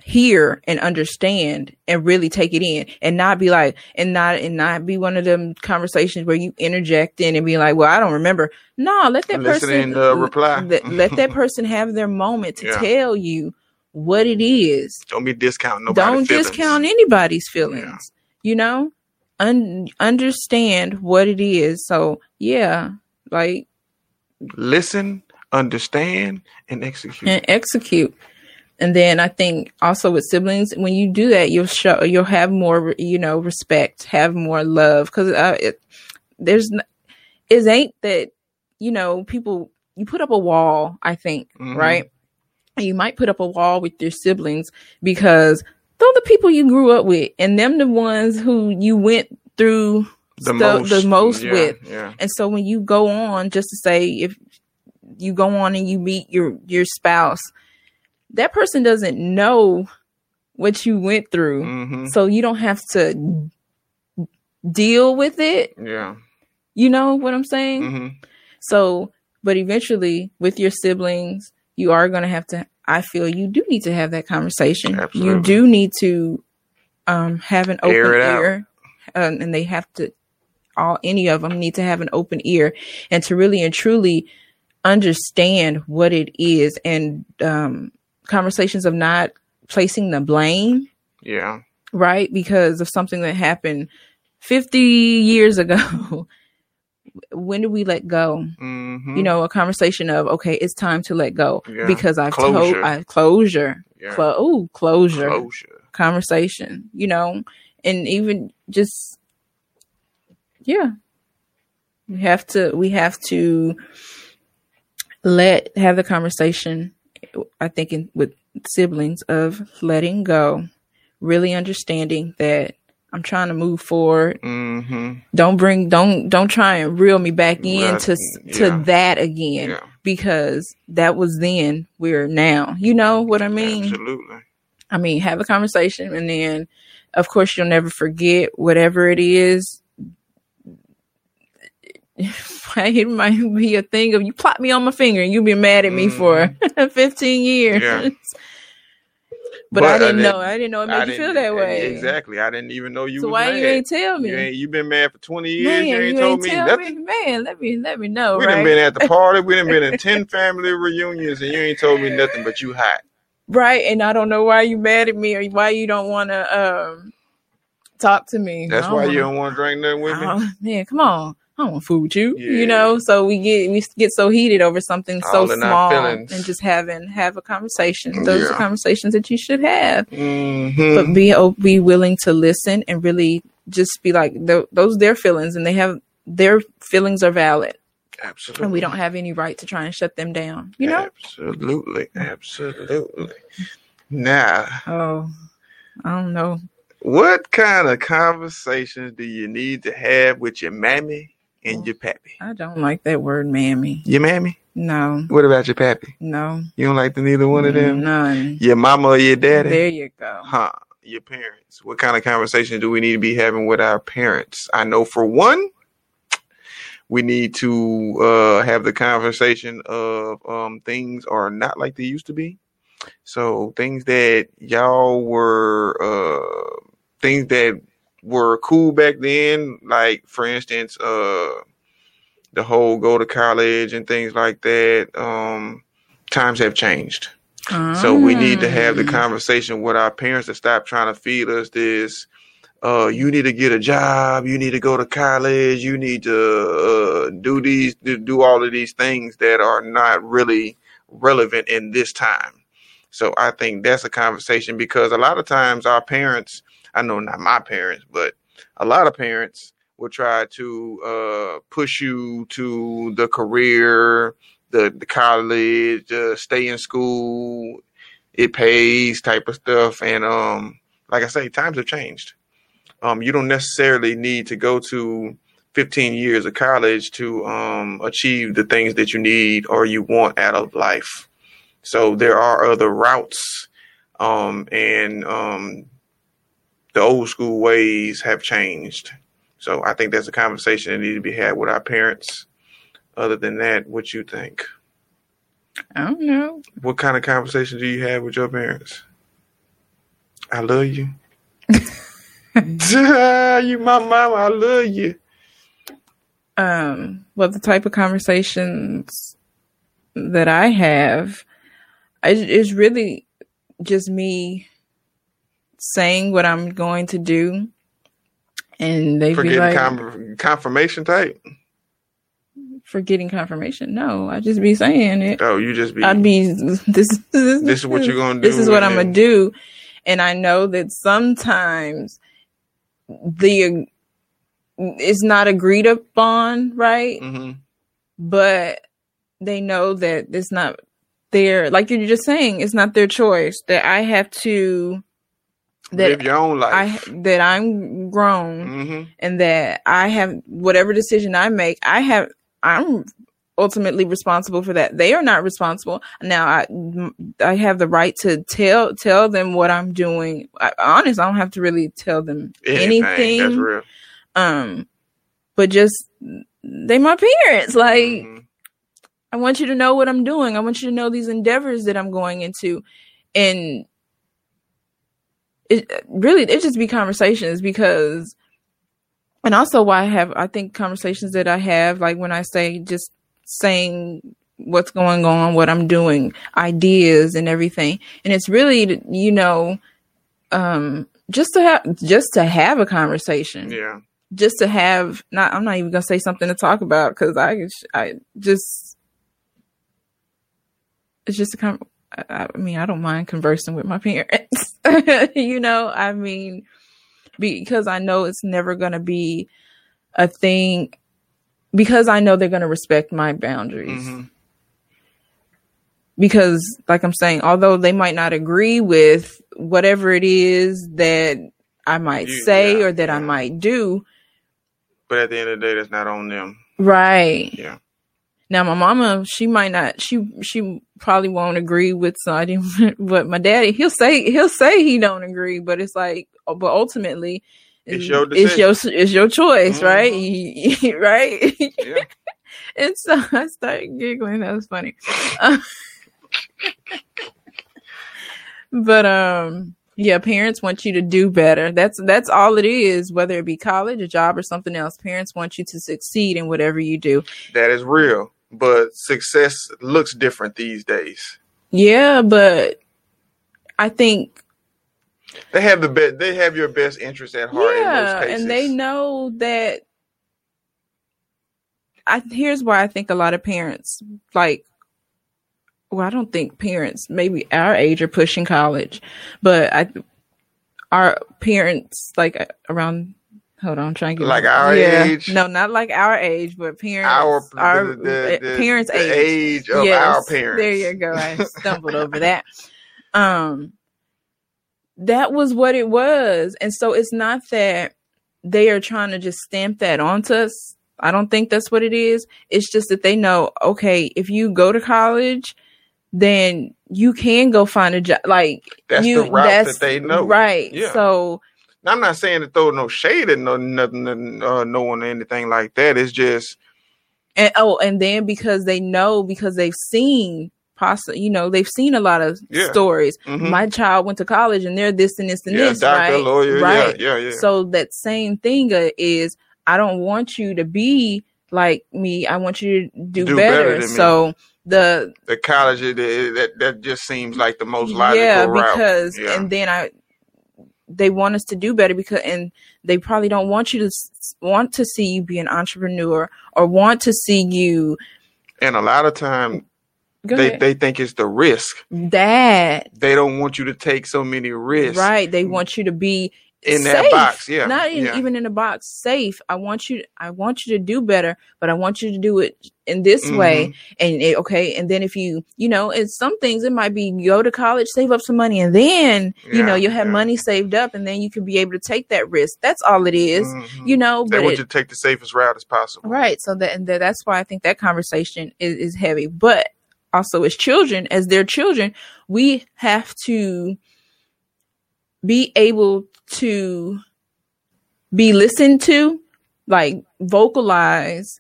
hear and understand and really take it in and not be like and not and not be one of them conversations where you interject in and be like, well, I don't remember. No, let that Unless person uh, reply. let, let that person have their moment to yeah. tell you what it is. Don't be discounting nobody's feelings. Don't discount anybody's feelings. Yeah. You know, Un- understand what it is. So yeah, like listen, understand, and execute. And execute. And then I think also with siblings, when you do that, you'll show, you'll have more, you know, respect, have more love. Cause uh, it, there's, it ain't that, you know, people, you put up a wall, I think, mm-hmm. right? You might put up a wall with your siblings because they're the people you grew up with and them the ones who you went through the, stu- most. the most yeah, with. Yeah. And so when you go on, just to say, if you go on and you meet your, your spouse, that person doesn't know what you went through. Mm-hmm. So you don't have to deal with it. Yeah. You know what I'm saying? Mm-hmm. So, but eventually with your siblings, you are going to have to, I feel you do need to have that conversation. Absolutely. You do need to um, have an open ear um, and they have to, all, any of them need to have an open ear and to really and truly understand what it is and, um, conversations of not placing the blame. Yeah. Right. Because of something that happened fifty years ago. When do we let go? Mm-hmm. You know, a conversation of, okay, it's time to let go yeah. because I've told I closure, yeah. Cl- Ooh, closure, closure conversation, you know, and even just, yeah, we have to, we have to let have the conversation. I think in, with siblings of letting go, really understanding that I'm trying to move forward. Mm-hmm. Don't bring, don't, don't try and reel me back into yeah. to that again yeah. because that was then. We're now. You know what I mean? Absolutely. I mean, have a conversation, and then, of course, you'll never forget whatever it is. It might be a thing of you plot me on my finger and you've been mad at me mm. for fifteen years. Yeah. but, but I didn't I know. Didn't, I didn't know it made I you feel that way. Exactly. I didn't even know you so was mad. So why you ain't tell me? You ain't, you've been mad for twenty years. Man, you ain't you told ain't tell me. me. Man, let me, let me know. We right? done been at the party. We done been in ten family reunions and you ain't told me nothing but you hot. Right. And I don't know why you mad at me or why you don't want to um, talk to me. That's why wanna, you don't want to drink nothing with me? Oh, man, come on. I don't want to fool with you, yeah. you know, so we get we get so heated over something All so small and just having have a conversation. Those yeah. are conversations that you should have, mm-hmm. but be be willing to listen and really just be like, those are their feelings and they have their feelings are valid. Absolutely. And we don't have any right to try and shut them down. You know? Absolutely. Absolutely. Now. Oh, I don't know. What kind of conversations do you need to have with your mammy and your pappy? I don't like that word, mammy. Your mammy? No. What about your pappy? No. You don't like the neither one of them? None. Your mama or your daddy? There you go. Huh. Your parents. What kind of conversation do we need to be having with our parents? I know for one, we need to uh, have the conversation of um, things are not like they used to be. So things that y'all were, uh, things that were cool back then, like for instance, uh, the whole go to college and things like that. Um, times have changed. Um. So we need to have the conversation with our parents to stop trying to feed us this. Uh, you need to get a job. You need to go to college. You need to uh, do these, do all of these things that are not really relevant in this time. So I think that's a conversation, because a lot of times our parents, I know not my parents, but a lot of parents will try to uh, push you to the career, the, the college, uh, stay in school, it pays type of stuff. And um, like I say, times have changed. Um, you don't necessarily need to go to fifteen years of college to um, achieve the things that you need or you want out of life. So there are other routes, um, and um, the old school ways have changed. So I think that's a conversation that needs to be had with our parents. Other than that, what you think? I don't know. What kind of conversation do you have with your parents? I love you. You my mama, I love you. Um, well, the type of conversations that I have, it's really just me saying what I'm going to do, and they forgetting be like com- confirmation type. Forgetting confirmation? No, I just be saying it. Oh, you just be. I'd be this. This, this is what you're gonna do. This is what I'm gonna do, and I know that sometimes the it's not agreed upon, right? Mm-hmm. But they know that it's not. They're like you're just saying, it's not their choice, that I have to that live your own life. I, that I'm grown, mm-hmm. and that I have whatever decision I make, I have I'm ultimately responsible for that. They are not responsible. Now I I have the right to tell tell them what I'm doing. I, honest, I don't have to really tell them anything. anything. That's real. Um, but just they my parents, like. Mm-hmm. I want you to know what I'm doing. I want you to know these endeavors that I'm going into. And it really, it just be conversations, because, and also why I have, I think conversations that I have, like when I say, just saying what's going on, what I'm doing, ideas and everything. And it's really, you know, um, just to have, just to have a conversation. Yeah. Just to have, not, I'm not even going to say something to talk about, because I, I just, it's just a com- I, I mean, I don't mind conversing with my parents, you know, I mean, because I know it's never going to be a thing, because I know they're going to respect my boundaries. Mm-hmm. Because like I'm saying, although they might not agree with whatever it is that I might you, say yeah, or that yeah. I might do. But at the end of the day, that's not on them. Right. Yeah. Now, my mama, she might not, she, she probably won't agree with something, but my daddy, he'll say, he'll say he don't agree, but it's like, but ultimately it's your, it's your, it's your choice, mm-hmm. right? Right. Yeah. And so I started giggling. That was funny. Um, but, um, yeah, parents want you to do better. That's, that's all it is, whether it be college, a job or something else. Parents want you to succeed in whatever you do. That is real. But success looks different these days. Yeah, but I think they have the be- they have your best interest at heart. Yeah, in most cases. And they know that. I here's why I think a lot of parents like. Well, I don't think parents, maybe our age, are pushing college, but I, our parents like around. Hold on, I'm trying to get like our yeah. age. No, not like our age, but parents. Our, our the, the, the, parents' the age. age of yes, our parents. There you go. I stumbled over that. Um, that was what it was, and so it's not that they are trying to just stamp that onto us. I don't think that's what it is. It's just that they know, okay, if you go to college, then you can go find a job. Like that's you, the route that's, that they know, right? Yeah. So now, I'm not saying to throw no shade at no nothing, uh, no one or anything like that. It's just and oh, and then because they know, because they've seen. You know, they've seen a lot of yeah. stories. Mm-hmm. My child went to college and they're this and this and yeah, this, doctor, right? Lawyer, right. Yeah, yeah, yeah. So that same thing is, I don't want you to be like me. I want you to do, do better. better than so me. the the college that that just seems like the most logical yeah, route. Because, yeah, because and then I they want us to do better because and they probably don't want you to want to see you be an entrepreneur or want to see you. And a lot of time. They they think it's the risk that they don't want you to take so many risks. Right. They want you to be in safe. That box. Yeah. Not in, yeah. even in a box. Safe. I want you. I want you to do better, but I want you to do it in this mm-hmm. way. And it, okay. And then if you, you know, in some things it might be go to college, save up some money, and then yeah, you know you'll have yeah. money saved up, and then you can be able to take that risk. That's all it is. Mm-hmm. You know. They but want it, you to take the safest route as possible. Right. So that and that's why I think that conversation is, is heavy, but. Also, as children, as their children, we have to be able to be listened to, like vocalize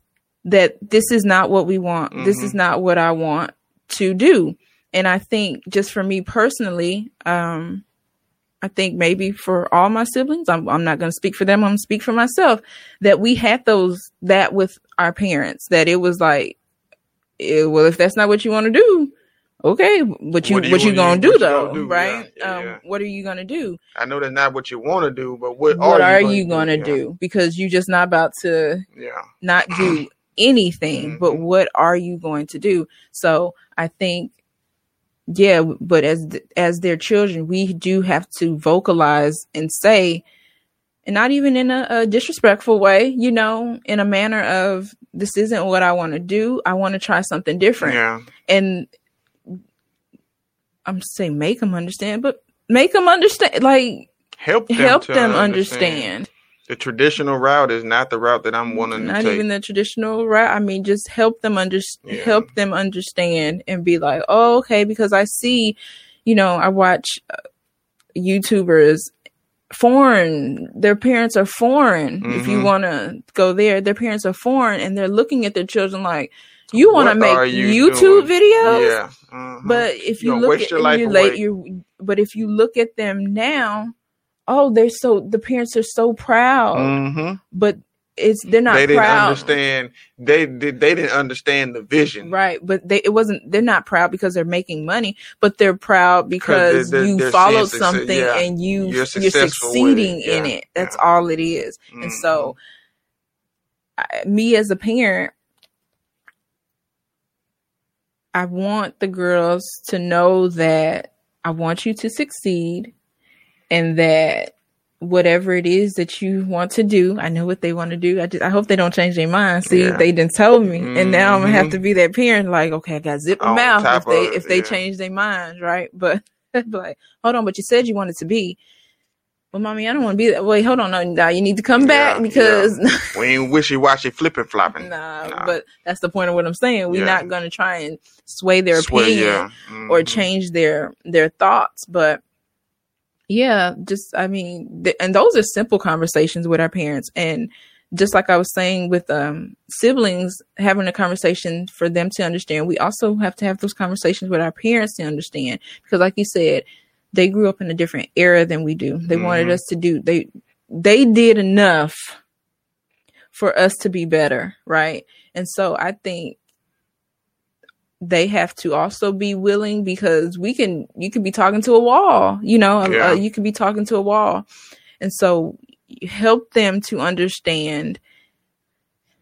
that this is not what we want. Mm-hmm. This is not what I want to do. And I think just for me personally, um, I think maybe for all my siblings, I'm, I'm not going to speak for them. I'm going to speak for myself that we had those that with our parents, that it was like, well, if that's not what you want to do, okay, but you what, you, what you gonna do though, do, right? Yeah, um, yeah. What are you gonna do? I know that's not what you want to do, but what, what are, are you gonna, you gonna do? do? Yeah. Because you're just not about to yeah. not do anything. Mm-hmm. But what are you going to do? So I think, yeah. But as as their children, we do have to vocalize and say, and not even in a, a disrespectful way, you know, in a manner of. This isn't what I want to do. I want to try something different. Yeah. And I'm saying make them understand, but make them understand, like help them, help them understand. understand. The traditional route is not the route that I'm wanting not to take. Not even the traditional route. I mean, just help them understand, yeah. help them understand and be like, oh, okay. Because I see, you know, I watch YouTubers foreign, their parents are foreign. Mm-hmm. If you want to go there, their parents are foreign and they're looking at their children like, you want to make you YouTube doing? Videos? Yeah. Mm-hmm. But if you, you look at you late, you but if you look at them now, oh, they're so the parents are so proud. Mm-hmm. But it's they're not they didn't proud. Understand they did they didn't understand the vision. Right, but they it wasn't they're not proud because they're making money, but they're proud because they're, they're, you they're followed success, something yeah. and you you're, you're succeeding it. Yeah. in it. That's yeah. all it is. Mm-hmm. And so I, me as a parent, I want the girls to know that I want you to succeed and that whatever it is that you want to do, I know what they want to do. I just, I hope they don't change their mind. See, yeah. they didn't tell me, mm-hmm. and now I'm gonna have to be that parent. Like, okay, I gotta zip them on out if they of, if they yeah. change their minds, right? But like, hold on, but you said you wanted to be. Well, mommy, I don't want to be that. Wait, hold on, no, no you need to come yeah, back because yeah. we ain't wishy washy flipping flopping. Nah, nah, but that's the point of what I'm saying. We're yeah. not gonna try and sway their sway, opinion yeah. mm-hmm. or change their their thoughts, but. Yeah, just, I mean, th- and those are simple conversations with our parents. And just like I was saying with um, siblings, having a conversation for them to understand, we also have to have those conversations with our parents to understand. Because like you said, they grew up in a different era than we do. They mm-hmm. wanted us to do, they they did enough for us to be better, right? And so I think they have to also be willing because we can, you could be talking to a wall, you know, yeah. uh, you could be talking to a wall. And so help them to understand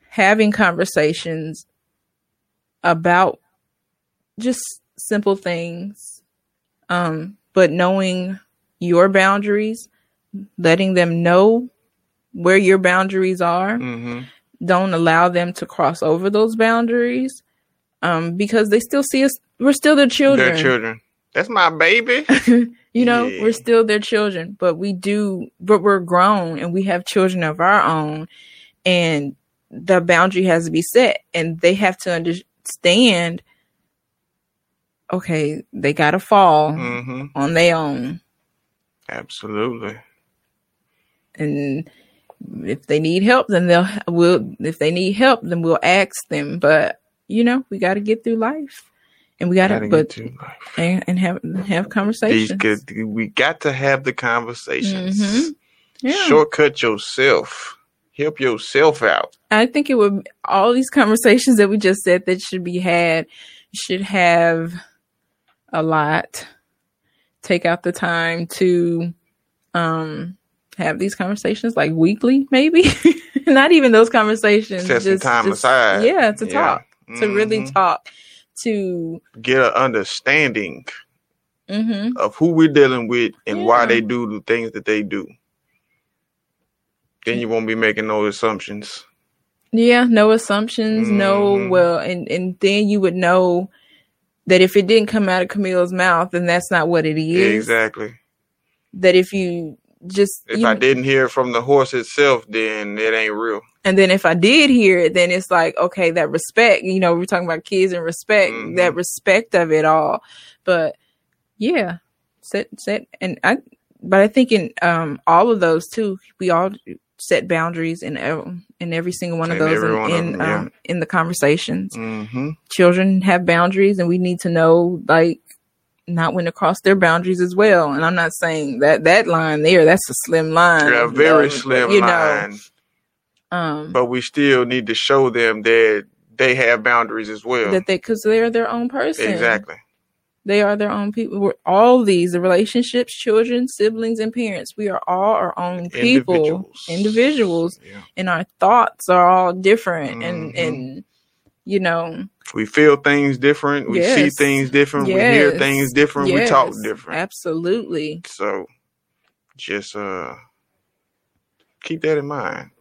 having conversations about just simple things, um, but knowing your boundaries, letting them know where your boundaries are. Mm-hmm. Don't allow them to cross over those boundaries. Um, because they still see us, we're still their children. Their children. That's my baby. you know, yeah. We're still their children, but we do, but we're grown and we have children of our own. And the boundary has to be set, and they have to understand, okay, they got to fall mm-hmm. on their own. Absolutely. And if they need help, then they'll, we'll, if they need help, then we'll ask them. But, you know, we got to get through life. And we got to put and, and have have conversations. These, we got to have the conversations. Mm-hmm. Yeah. Shortcut yourself. Help yourself out. I think it would, all these conversations that we just said that should be had, should have a lot. Take out the time to um, have these conversations, like weekly, maybe. Not even those conversations. Set some time just, aside. Yeah, to yeah. talk. Mm-hmm. To really talk. To get an understanding mm-hmm. of who we're dealing with and yeah. why they do the things that they do. Then you won't be making no assumptions. Yeah, no assumptions. Mm-hmm. No, well, and, and then you would know that if it didn't come out of Camille's mouth, then that's not what it is. Exactly. That if you just... If you, I didn't hear it from the horse itself, then it ain't real. And then if I did hear it, then it's like, okay, that respect, you know, we're talking about kids and respect, mm-hmm. that respect of it all. But yeah, set, set, and I, but I think in um, all of those too, we all set boundaries in, in every single one of those in, in, of them, yeah. um, in the conversations. Mm-hmm. Children have boundaries, and we need to know, like, not when to cross their boundaries as well. And I'm not saying that that line there, that's a slim line. Yeah, very you know, slim you know, line. Um, but we still need to show them that they have boundaries as well. That they, because they're their own person. Exactly. They are their own people. We're all these, the relationships, children, siblings, and parents. We are all our own people. Individuals. Individuals. Yeah. And our thoughts are all different. Mm-hmm. And, and, you know. We feel things different. We yes. see things different. Yes. We hear things different. Yes. We talk different. Absolutely. So just uh, keep that in mind.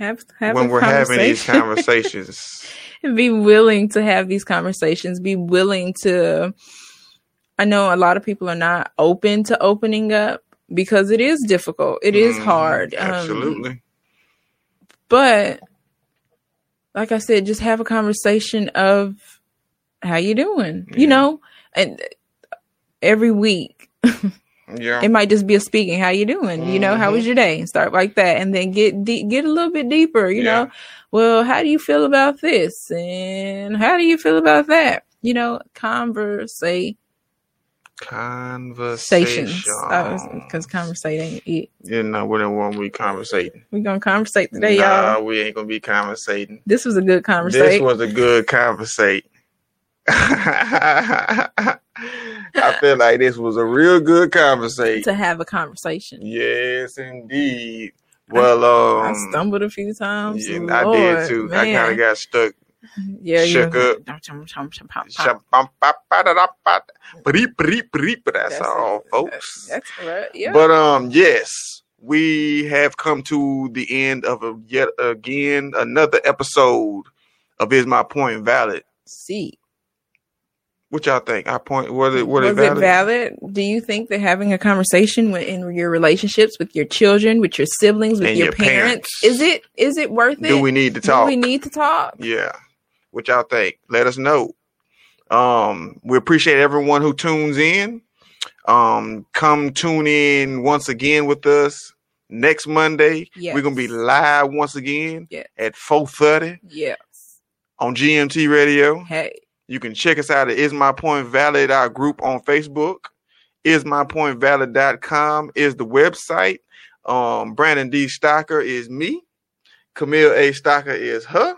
Have, have when we're having these conversations. Be willing to have these conversations. Be willing to... I know a lot of people are not open to opening up because it is difficult. It is mm, hard. Absolutely. Um, but like I said, just have a conversation of how you doing, yeah. you know, and every week. Yeah. It might just be a speaking, how you doing? Mm-hmm. You know, how was your day? Start like that and then get de- get a little bit deeper, you yeah. know. Well, how do you feel about this? And how do you feel about that? You know, conversate. Conversations. Because conversate ain't it. Yeah, no, we're in one week conversating. We're going to conversate today, nah, y'all. We ain't going to be conversating. This was a good conversation. This was a good conversate. I feel like this was a real good conversation. To have a conversation. Yes, indeed. Well, I, um, I stumbled a few times. Yeah, Lord, I did too. Man. I kind of got stuck. Yeah, shook up. That's all, folks. That's right. Yeah. But um, yes, we have come to the end of a, yet again another episode of Is My Point Valid? See. What y'all think? Our point was it was, was it, valid? it valid? Do you think that having a conversation with, in your relationships with your children, with your siblings, with your, your parents, parents, is it is it worth it? Do we need to talk? Do we need to talk? Yeah. What y'all think? Let us know. Um, we appreciate everyone who tunes in. Um, come tune in once again with us next Monday. Yes. We're gonna be live once again yes. at four thirty. Yes. On G M T Radio. Hey. You can check us out at Is My Point Valid, our group on Facebook. is my point valid dot com is the website. Um, Brandon D. Stocker is me. Camille A. Stocker is her.